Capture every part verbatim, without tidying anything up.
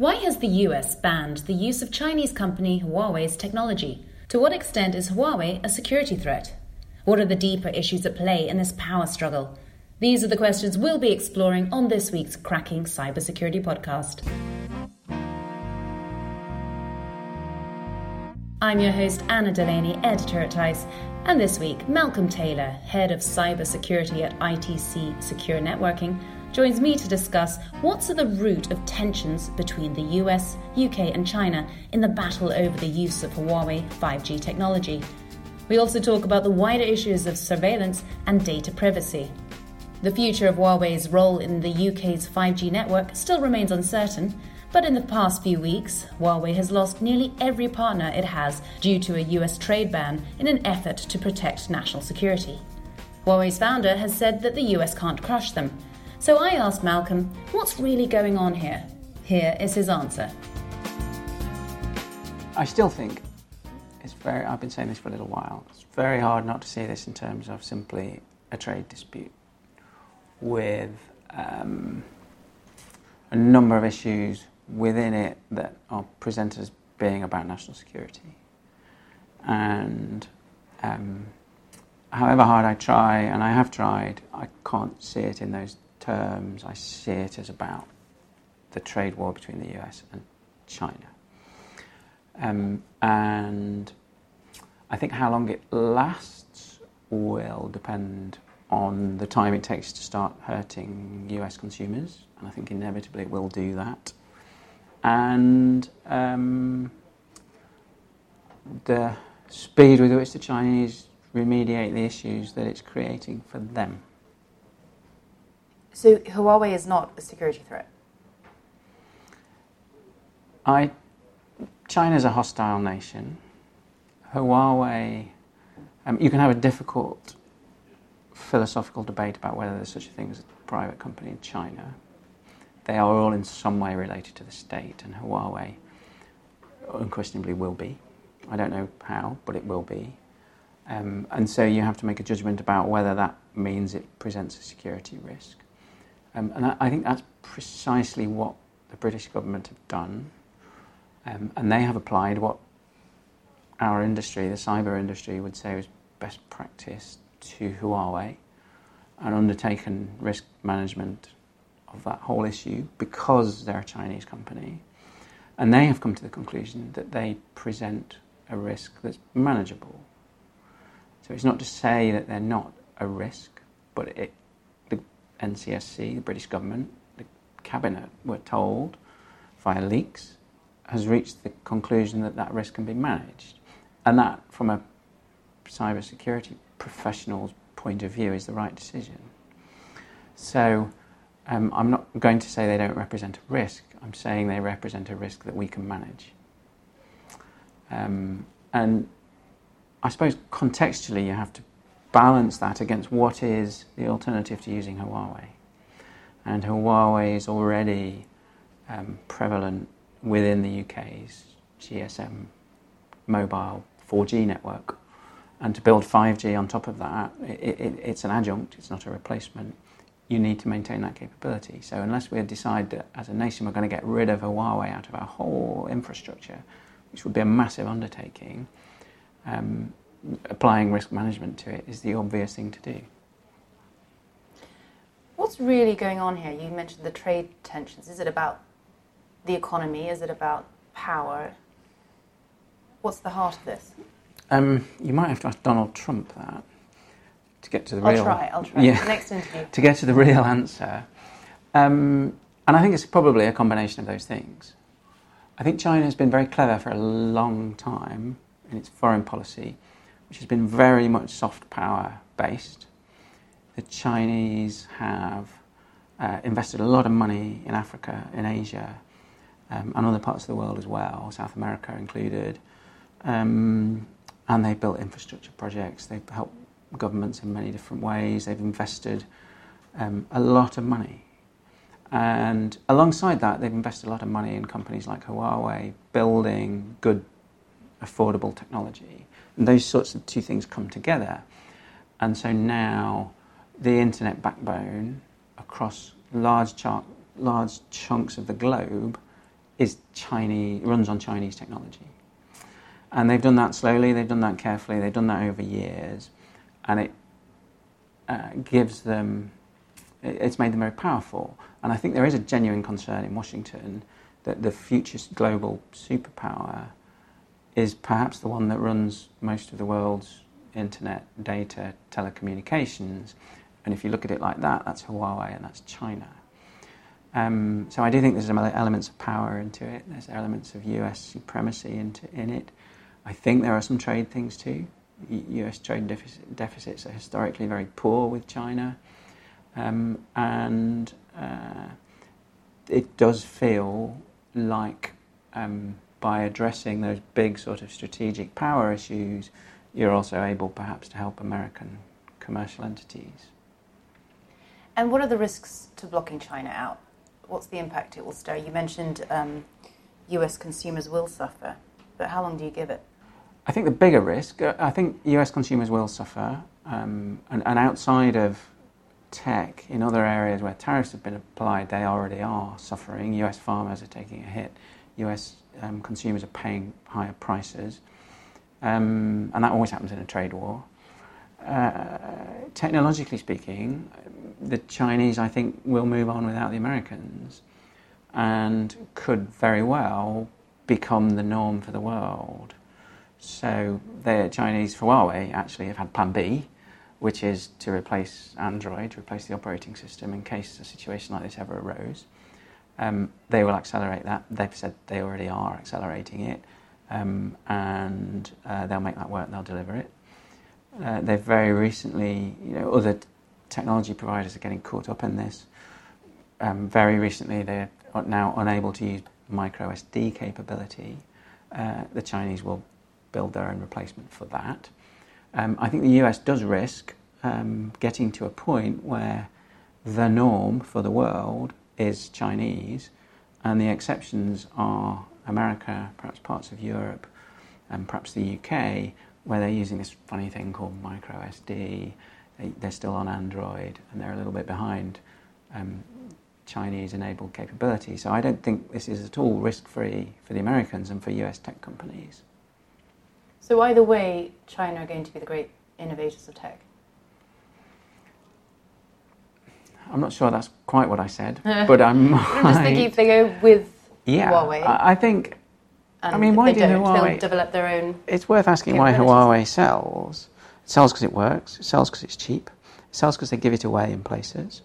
Why has the U S banned the use of Chinese company Huawei's technology? To what extent is Huawei a security threat? What are the deeper issues at play in this power struggle? These are the questions we'll be exploring on this week's Cracking Cybersecurity podcast. I'm your host, Anna Delaney, editor at TICE, and this week, Malcolm Taylor, head of cybersecurity at I T C Secure Networking, joins me to discuss what's at the root of tensions between the U S, U K, and China in the battle over the use of Huawei five G technology. We also talk about the wider issues of surveillance and data privacy. The future of Huawei's role in the U K's five G network still remains uncertain. But in the past few weeks, Huawei has lost nearly every partner it has due to a U S trade ban in an effort to protect national security. Huawei's founder has said that the U S can't crush them. So I asked Malcolm, what's really going on here? Here is his answer. I still think, it's very, I've been saying this for a little while, it's very hard not to see this in terms of simply a trade dispute with um, a number of issues within it that are presented as being about national security. And um, however hard I try, and I have tried, I can't see it in those terms. I see it as about the trade war between the U S and China. Um, and I think how long it lasts will depend on the time it takes to start hurting U S consumers. And I think inevitably it will do that. And um, the speed with which the Chinese remediate the issues that it's creating for them. So Huawei is not a security threat? I, China's a hostile nation. Huawei, um, you can have a difficult philosophical debate about whether there's such a thing as a private company in China. They are all in some way related to the state, and Huawei unquestionably will be. I don't know how, but it will be. Um, and so you have to make a judgment about whether that means it presents a security risk. Um, and I, I think that's precisely what the British government have done. Um, and they have applied what our industry, the cyber industry, would say was best practice to Huawei and undertaken risk management of that whole issue because they're a Chinese company, and they have come to the conclusion that they present a risk that's manageable. So it's not to say that they're not a risk, but it, the N C S C, the British government, the cabinet, we're told via leaks, has reached the conclusion that that risk can be managed, and that, from a cybersecurity professional's point of view, is the right decision. So. Um, I'm not going to say they don't represent a risk. I'm saying they represent a risk that we can manage. Um, and I suppose contextually you have to balance that against what is the alternative to using Huawei. And Huawei is already um, prevalent within the U K's G S M mobile four G network. And to build five G on top of that, it, it, it's an adjunct, it's not a replacement. You need to maintain that capability. So unless we decide that as a nation we're going to get rid of Huawei out of our whole infrastructure, which would be a massive undertaking, um, applying risk management to it is the obvious thing to do. What's really going on here? You mentioned the trade tensions. Is it about the economy? Is it about power? What's the heart of this? Um, you might have to ask Donald Trump that. To get to the I'll real, try. I'll try. Yeah, next interview. To get to the real answer, um, and I think it's probably a combination of those things. I think China has been very clever for a long time in its foreign policy, which has been very much soft power based. The Chinese have uh, invested a lot of money in Africa, in Asia, um, and other parts of the world as well, South America included, um, and they've built infrastructure projects. They've helped governments in many different ways. They've invested um, a lot of money, and alongside that they've invested a lot of money in companies like Huawei building good, affordable technology, and those sorts of two things come together. And so now the internet backbone across large, char- large chunks of the globe is Chinese, runs on Chinese technology. And they've done that slowly, they've done that carefully, they've done that over years, and it uh, gives them, it's made them very powerful. And I think there is a genuine concern in Washington that the future global superpower is perhaps the one that runs most of the world's internet, data, telecommunications. And if you look at it like that, that's Huawei and that's China. Um, so I do think there's elements of power into it. There's elements of U S supremacy into, in it. I think there are some trade things too. U S trade deficit, deficits are historically very poor with China. Um, and uh, it does feel like um, by addressing those big sort of strategic power issues, you're also able perhaps to help American commercial entities. And what are the risks to blocking China out? What's the impact it will stir? You mentioned um, U S consumers will suffer, but how long do you give it? I think the bigger risk, I think U S consumers will suffer, um, and, and outside of tech, in other areas where tariffs have been applied, they already are suffering. U S farmers are taking a hit. U S um, consumers are paying higher prices, um, and that always happens in a trade war. Uh, technologically speaking, the Chinese, I think, will move on without the Americans and could very well become the norm for the world. So the Chinese, for Huawei, actually have had plan B, which is to replace Android, replace the operating system in case a situation like this ever arose. Um, they will accelerate that. They've said they already are accelerating it, um, and uh, they'll make that work and they'll deliver it. Uh, they've very recently, you know, other t- technology providers are getting caught up in this. Um, very recently, they're now unable to use microSD capability. Uh, the Chinese will build their own replacement for that. Um, I think the U S does risk um, getting to a point where the norm for the world is Chinese and the exceptions are America, perhaps parts of Europe, and perhaps the U K, where they're using this funny thing called microSD. They, they're still on Android and they're a little bit behind um, Chinese-enabled capability. So I don't think this is at all risk-free for the Americans and for U S tech companies. So either way, China are going to be the great innovators of tech? I'm not sure that's quite what I said, but I'm... I'm just thinking if they go with yeah, Huawei. I think... I mean, why do Huawei... They'll develop their own... It's worth asking why Huawei sells. It sells because it works. It sells because it's cheap. It sells because they give it away in places.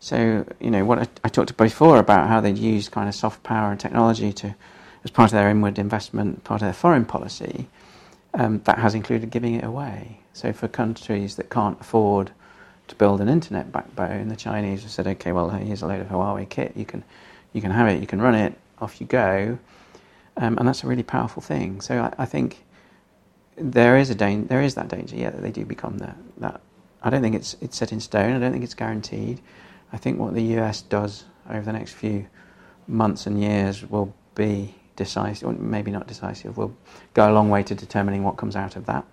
So, you know, what I, I talked before about how they'd used kind of soft power and technology to as part of their inward investment, part of their foreign policy... Um, that has included giving it away. So for countries that can't afford to build an internet backbone, the Chinese have said, okay, well, here's a load of Huawei kit. You can you can have it, you can run it, off you go. Um, and that's a really powerful thing. So I, I think there is a dan- there is that danger, yeah, that they do become that. that. I don't think it's it's set in stone. I don't think it's guaranteed. I think what the U S does over the next few months and years will be... decisive, or maybe not decisive, will go a long way to determining what comes out of that.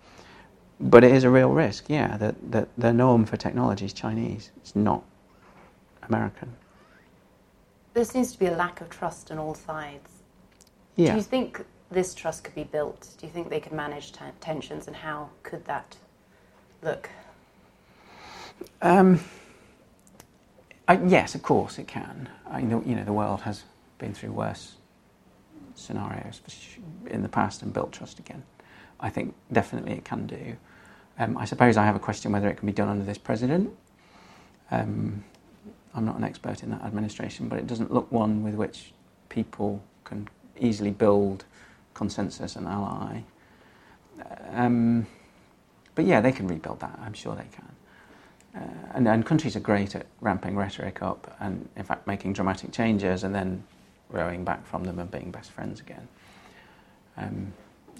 But it is a real risk, yeah, that, that the norm for technology is Chinese, it's not American. There seems to be a lack of trust on all sides. Yeah. Do you think this trust could be built? Do you think they could manage t- tensions, and how could that look? Um, I, yes, of course it can. I, you know, the world has been through worse scenarios in the past and built trust again. I think definitely it can do. Um, I suppose I have a question whether it can be done under this president. Um, I'm not an expert in that administration, but it doesn't look one with which people can easily build consensus and ally. Um, but yeah, they can rebuild that. I'm sure they can. Uh, and, and countries are great at ramping rhetoric up and, in fact, making dramatic changes and then rowing back from them and being best friends again. Um,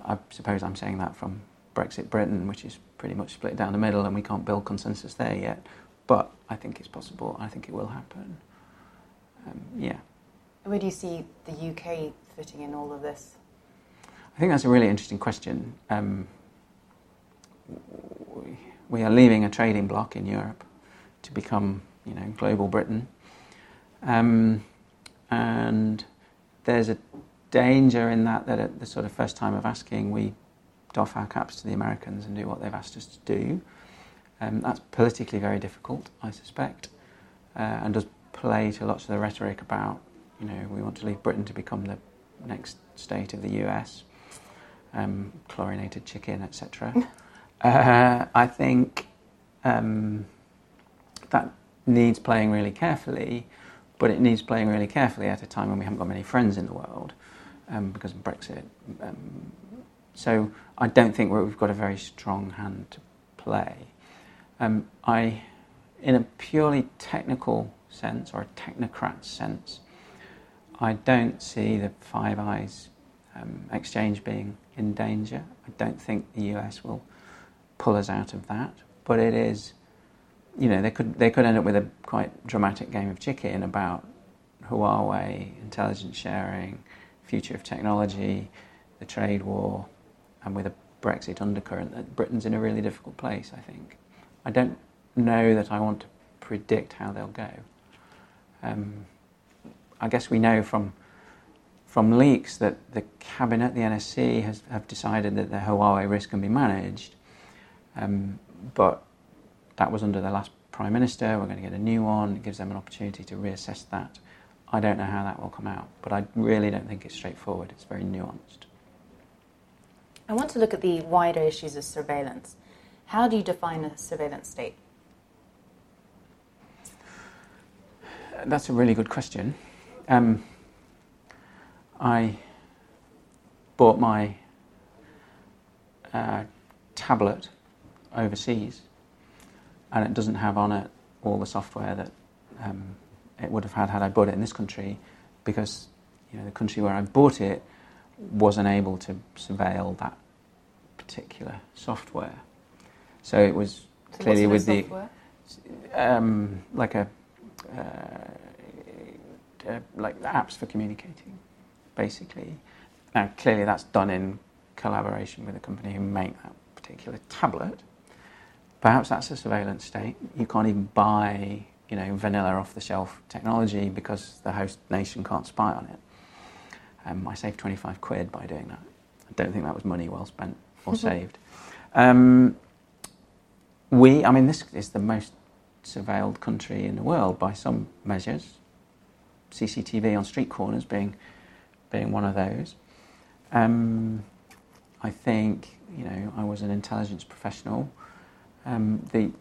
I suppose I'm saying that from Brexit Britain, which is pretty much split down the middle and we can't build consensus there yet. But I think it's possible. I think it will happen. Um, yeah. Where do you see the U K fitting in all of this? I think that's a really interesting question. Um, we are leaving a trading bloc in Europe to become, you know, global Britain. Um... And there's a danger in that, that at the sort of first time of asking, we doff our caps to the Americans and do what they've asked us to do. Um, that's politically very difficult, I suspect, uh, and does play to lots of the rhetoric about, you know, we want to leave Britain to become the next state of the U S, um, chlorinated chicken, et cetera. uh, I think um, that needs playing really carefully, but it needs playing really carefully at a time when we haven't got many friends in the world um, because of Brexit. Um, so I don't think we've got a very strong hand to play. Um, I, in a purely technical sense, or a technocrat sense, I don't see the Five Eyes um, exchange being in danger. I don't think the U S will pull us out of that. But it is, you know, they could they could end up with a quite dramatic game of chicken about Huawei, intelligence sharing, future of technology, the trade war, and with a Brexit undercurrent, that Britain's in a really difficult place, I think. I don't know that I want to predict how they'll go. Um, I guess we know from from leaks that the cabinet, the N S C, has have decided that the Huawei risk can be managed, um, but that was under the last Prime Minister. We're going to get a new one. It gives them an opportunity to reassess that. I don't know how that will come out, but I really don't think it's straightforward. It's very nuanced. I want to look at the wider issues of surveillance. How do you define a surveillance state? That's a really good question. Um, I bought my uh, tablet overseas, and it doesn't have on it all the software that um, it would have had had I bought it in this country, because you know the country where I bought it wasn't able to surveil that particular software. So it was so clearly with the um, like a uh, uh, like apps for communicating, basically. Now clearly that's done in collaboration with the company who make that particular tablet. Perhaps that's a surveillance state. You can't even buy, you know, vanilla off-the-shelf technology because the host nation can't spy on it. Um, I saved twenty-five quid by doing that. I don't think that was money well spent or mm-hmm. saved. Um, We, I mean, this is the most surveilled country in the world by some measures. C C T V on street corners being being one of those. Um, I think, you know, I was an intelligence professional. Um, the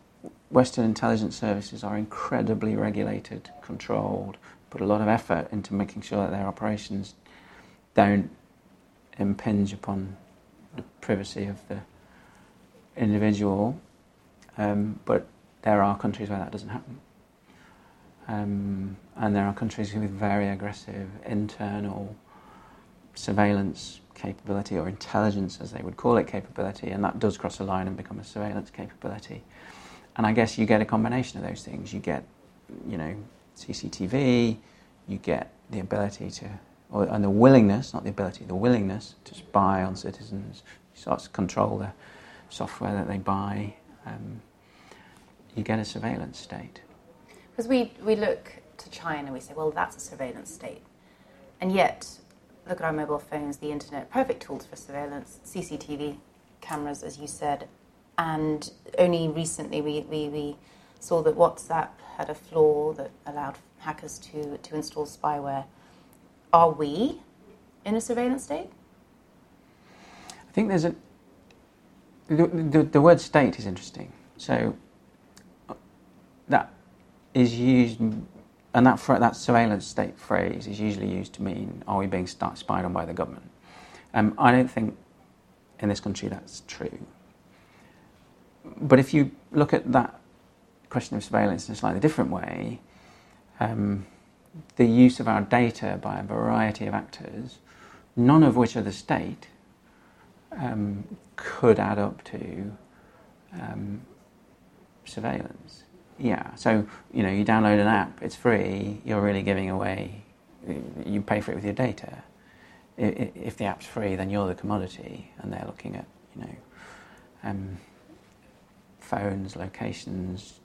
Western intelligence services are incredibly regulated, controlled, put a lot of effort into making sure that their operations don't impinge upon the privacy of the individual. Um, but there are countries where that doesn't happen. Um, and there are countries with very aggressive internal surveillance capability, or intelligence as they would call it, capability, and that does cross a line and become a surveillance capability. And I guess you get a combination of those things. You get, you know, C C T V, you get the ability to, or, and the willingness, not the ability, the willingness to spy on citizens. You start to control the software that they buy. Um, you get a surveillance state. Because we, we look to China, we say, well, that's a surveillance state. And yet, look at our mobile phones, the internet, perfect tools for surveillance, C C T V cameras, as you said. And only recently we, we, we saw that WhatsApp had a flaw that allowed hackers to, to install spyware. Are we in a surveillance state? I think there's a... The, the, the word state is interesting. So that is used, and that fr- that surveillance state phrase is usually used to mean, are we being start, spied on by the government? Um, I don't think in this country that's true. But if you look at that question of surveillance in a slightly different way, um, the use of our data by a variety of actors, none of which are the state, Um, could add up to um, surveillance. Yeah, so, you know, you download an app, it's free, you're really giving away, you pay for it with your data. If the app's free, then you're the commodity, and they're looking at, you know, um, phones, locations,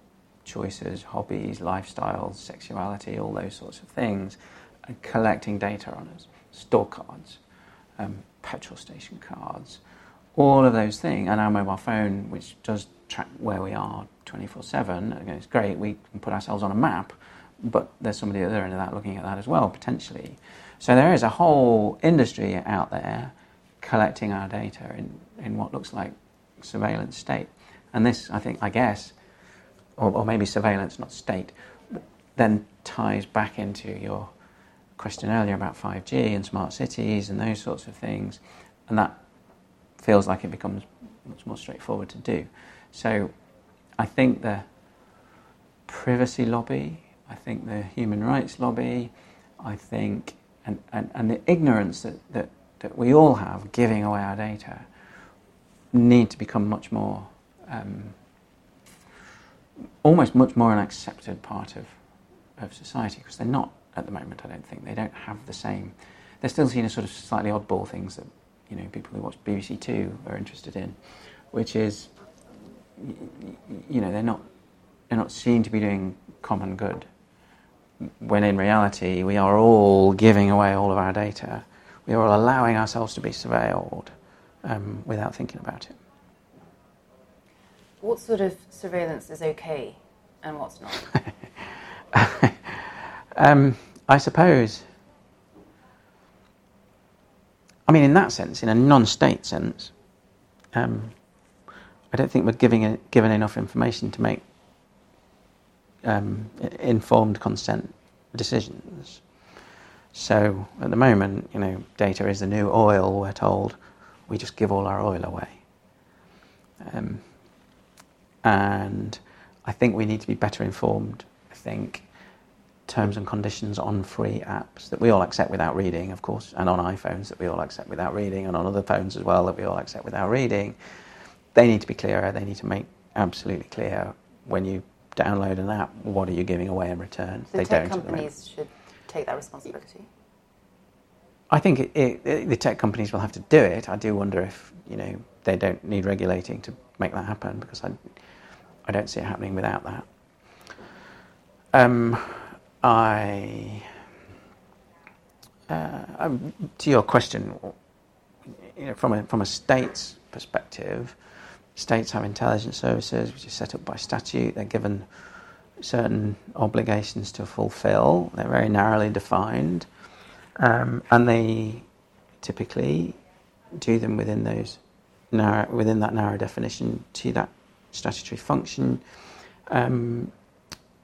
choices, hobbies, lifestyles, sexuality, all those sorts of things, and collecting data on us. store cards, um, petrol station cards, all of those things, and our mobile phone, which does track where we are twenty-four seven. It's great, we can put ourselves on a map, but there's somebody at the other end of that looking at that as well, potentially. So there is a whole industry out there collecting our data in, in what looks like surveillance state. And this, I think, I guess, or, or maybe surveillance, not state, but then ties back into your question earlier about five G and smart cities and those sorts of things. And that feels like it becomes much more straightforward to do. So I think the privacy lobby, I think the human rights lobby, I think, and, and, and the ignorance that, that, that we all have giving away our data need to become much more, um, almost much more an accepted part of, of society, because they're not at the moment, I don't think. They don't have the same, they're still seen as sort of slightly oddball things that, you know, people who watch B B C Two are interested in, which is, you know, they're not, they're not seen to be doing common good, when in reality we are all giving away all of our data. We are all allowing ourselves to be surveilled um, without thinking about it. What sort of surveillance is okay and what's not? um, I suppose, I mean, in that sense, in a non-state sense, um, I don't think we're giving a, given enough information to make um, informed consent decisions. So at the moment, you know, data is the new oil, we're told. We just give all our oil away. Um, and I think we need to be better informed, I think, terms and conditions on free apps that we all accept without reading, of course, and on iPhones that we all accept without reading, and on other phones as well that we all accept without reading. They need to be clearer. They need to make absolutely clear when you download an app, what are you giving away in return? The they tech don't companies should take that responsibility? I think it, it, it, the tech companies will have to do it. I do wonder if, you know, they don't need regulating to make that happen, because I, I don't see it happening without that. Um, I, uh, I'm, to your question, you know, from a from a state's perspective, states have intelligence services which are set up by statute. They're given certain obligations to fulfill. They're very narrowly defined, um, and they typically do them within those narrow, within that narrow definition to that statutory function, um,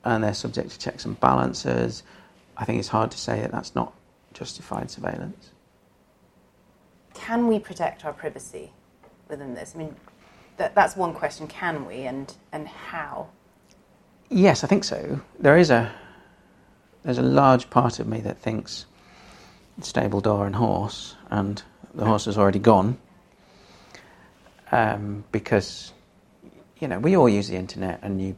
and they're subject to checks and balances. I think it's hard to say that that's not justified surveillance. Can we protect our privacy within this? I mean, that, that's one question. Can we, and and how? Yes, I think so. There is a there's a large part of me that thinks stable door and horse, and the horse is already gone, um, because, you know, we all use the internet, and you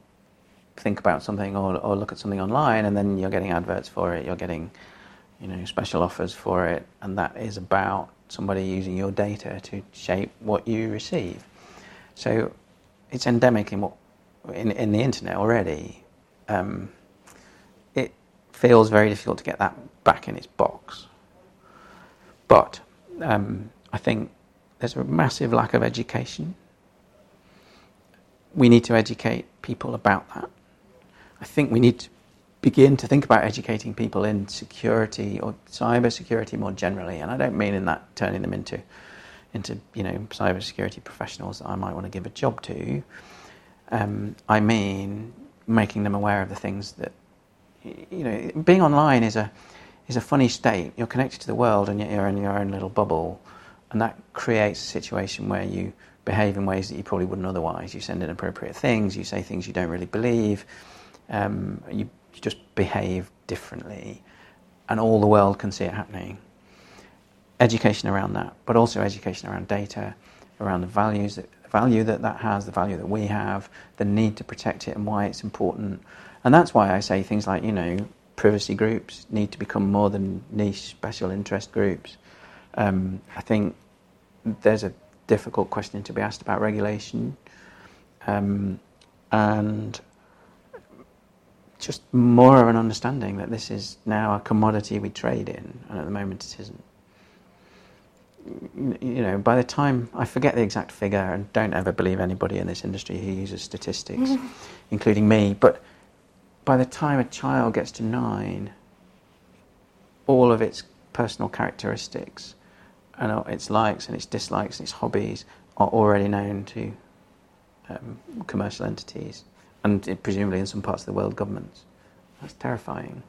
think about something or, or look at something online, and then you're getting adverts for it, you're getting, you know, special offers for it, and that is about somebody using your data to shape what you receive. So it's endemic in what In, in the internet already. Um, it feels very difficult to get that back in its box. But um, I think there's a massive lack of education. We need to educate people about that. I think we need to begin to think about educating people in security or cyber security more generally, and I don't mean in that turning them into into you know cyber security professionals that I might want to give a job to. Um, I mean, making them aware of the things that, you know, being online is a is a funny state. You're connected to the world, and yet you're in your own little bubble, and that creates a situation where you behave in ways that you probably wouldn't otherwise. You send inappropriate things, you say things you don't really believe, um, you, you just behave differently, and all the world can see it happening. Education around that, but also education around data, around the values that value that that has, the value that we have, the need to protect it and why it's important. And that's why I say things like, you know, privacy groups need to become more than niche special interest groups. Um, I think there's a difficult question to be asked about regulation, um, and just more of an understanding that this is now a commodity we trade in, and at the moment it isn't. you know, by the time, I forget the exact figure, and don't ever believe anybody in this industry who uses statistics, including me, but by the time a child gets to nine, all of its personal characteristics and its likes and its dislikes and its hobbies are already known to um, commercial entities and it, presumably in some parts of the world, governments. That's terrifying.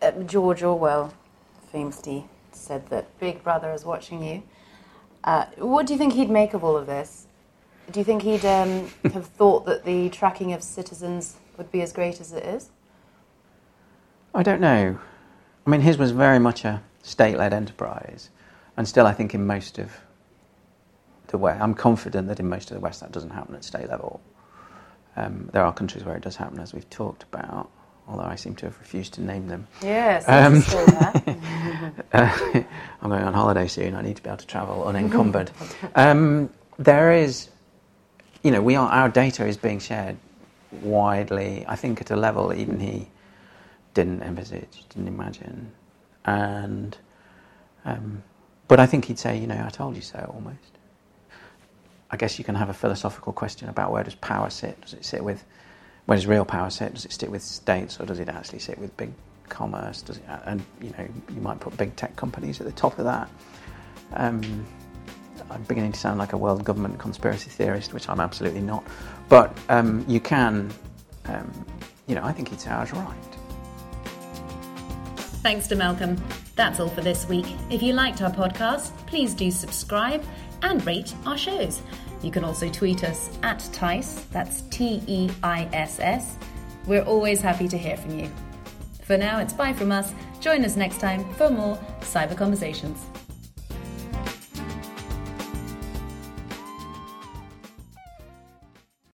Uh, George Orwell famously said that Big Brother is watching you. Uh, what do you think he'd make of all of this? Do you think he'd um, have thought that the tracking of citizens would be as great as it is? I don't know. I mean, his was very much a state-led enterprise, and still I think in most of the West, I'm confident that in most of the West that doesn't happen at state level. Um, there are countries where it does happen, as we've talked about, although I seem to have refused to name them. Yes, um, still there. uh, I'm going on holiday soon, I need to be able to travel unencumbered. um, there is, you know, we are, our data is being shared widely, I think at a level even he didn't envisage, didn't imagine. And, um, but I think he'd say, you know, I told you so, almost. I guess you can have a philosophical question about where does power sit? Does it sit with, where does real power sit? Does it sit with states, or does it actually sit with big commerce? Does it, and, you know, you might put big tech companies at the top of that. Um, I'm beginning to sound like a world government conspiracy theorist, which I'm absolutely not. But um, you can, um, you know, I think he'd say I was right. Thanks to Malcolm. That's all for this week. If you liked our podcast, please do subscribe and rate our shows. You can also tweet us at TICE, that's T E I S S. We're always happy to hear from you. For now, it's bye from us. Join us next time for more Cyber Conversations.